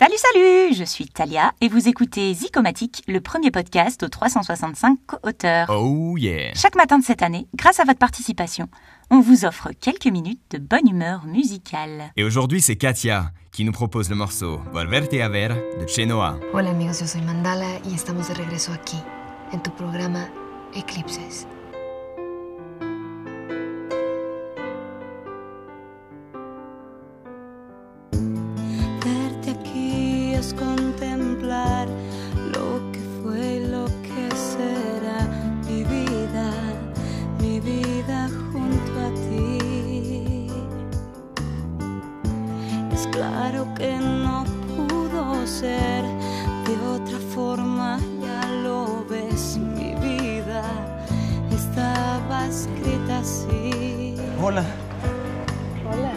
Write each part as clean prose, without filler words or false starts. Salut, je suis Talia et vous écoutez Zikomatic, le premier podcast aux 365 co-auteurs. Oh yeah! Chaque matin de cette année, grâce à votre participation, on vous offre quelques minutes de bonne humeur musicale. Et aujourd'hui, c'est Katia qui nous propose le morceau Volverte à Ver de Chenoa. Hola amigos, yo soy Mandala y estamos de regreso aquí, en tu programa Eclipses. Contemplar lo que fue y lo que será mi vida junto a ti. Es claro que no pudo ser de otra forma, ya lo ves, mi vida estaba escrita así. Hola. Hola.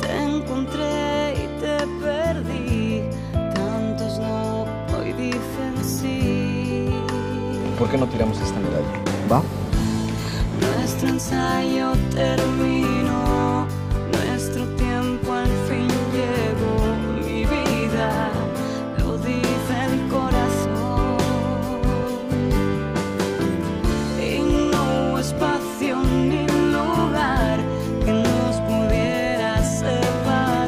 Te encontré y te perdí. ¿Por qué no tiramos esta medalla? ¿Va? Nuestro ensayo terminó, nuestro tiempo al fin llegó, mi vida lo dice el corazón. Y no hubo espacio ni lugar que nos pudiera separar.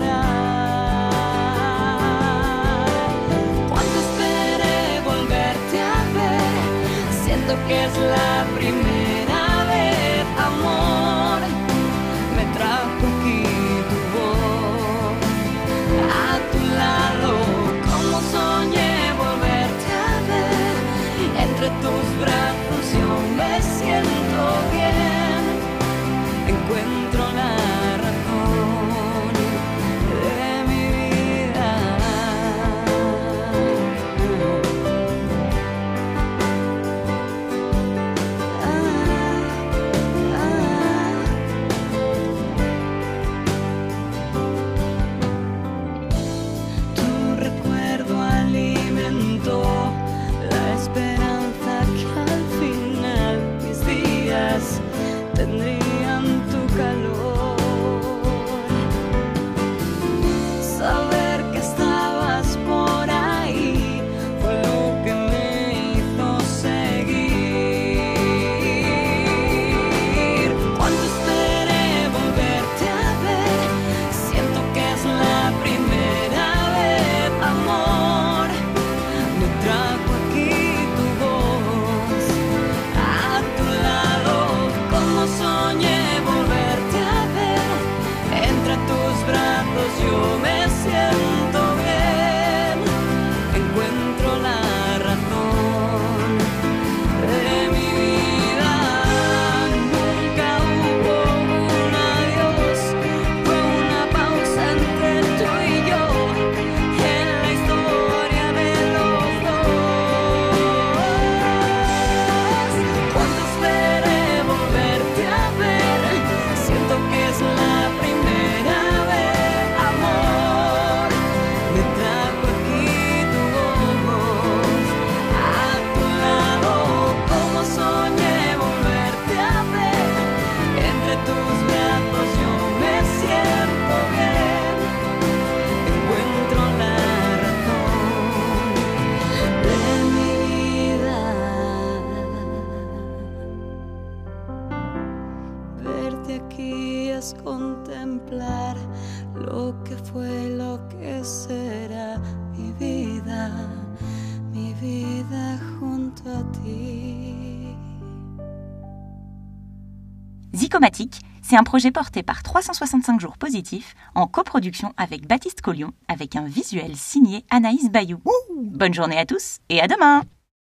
Cuánto esperé volverte a ver, siento que es la primera vez, amor, me trajo aquí tu voz, a tu lado, como soñé volverte a ver, entre tus brazos yo me siento bien, encuentro la razón de mi vida. Contemplar lo que fue, lo que será mi vida junto a ti. Zikomatic, c'est un projet porté par 365 jours positifs en coproduction avec Baptiste Collion, avec un visuel signé Anaïs Bayou. Bonne journée à tous et à demain!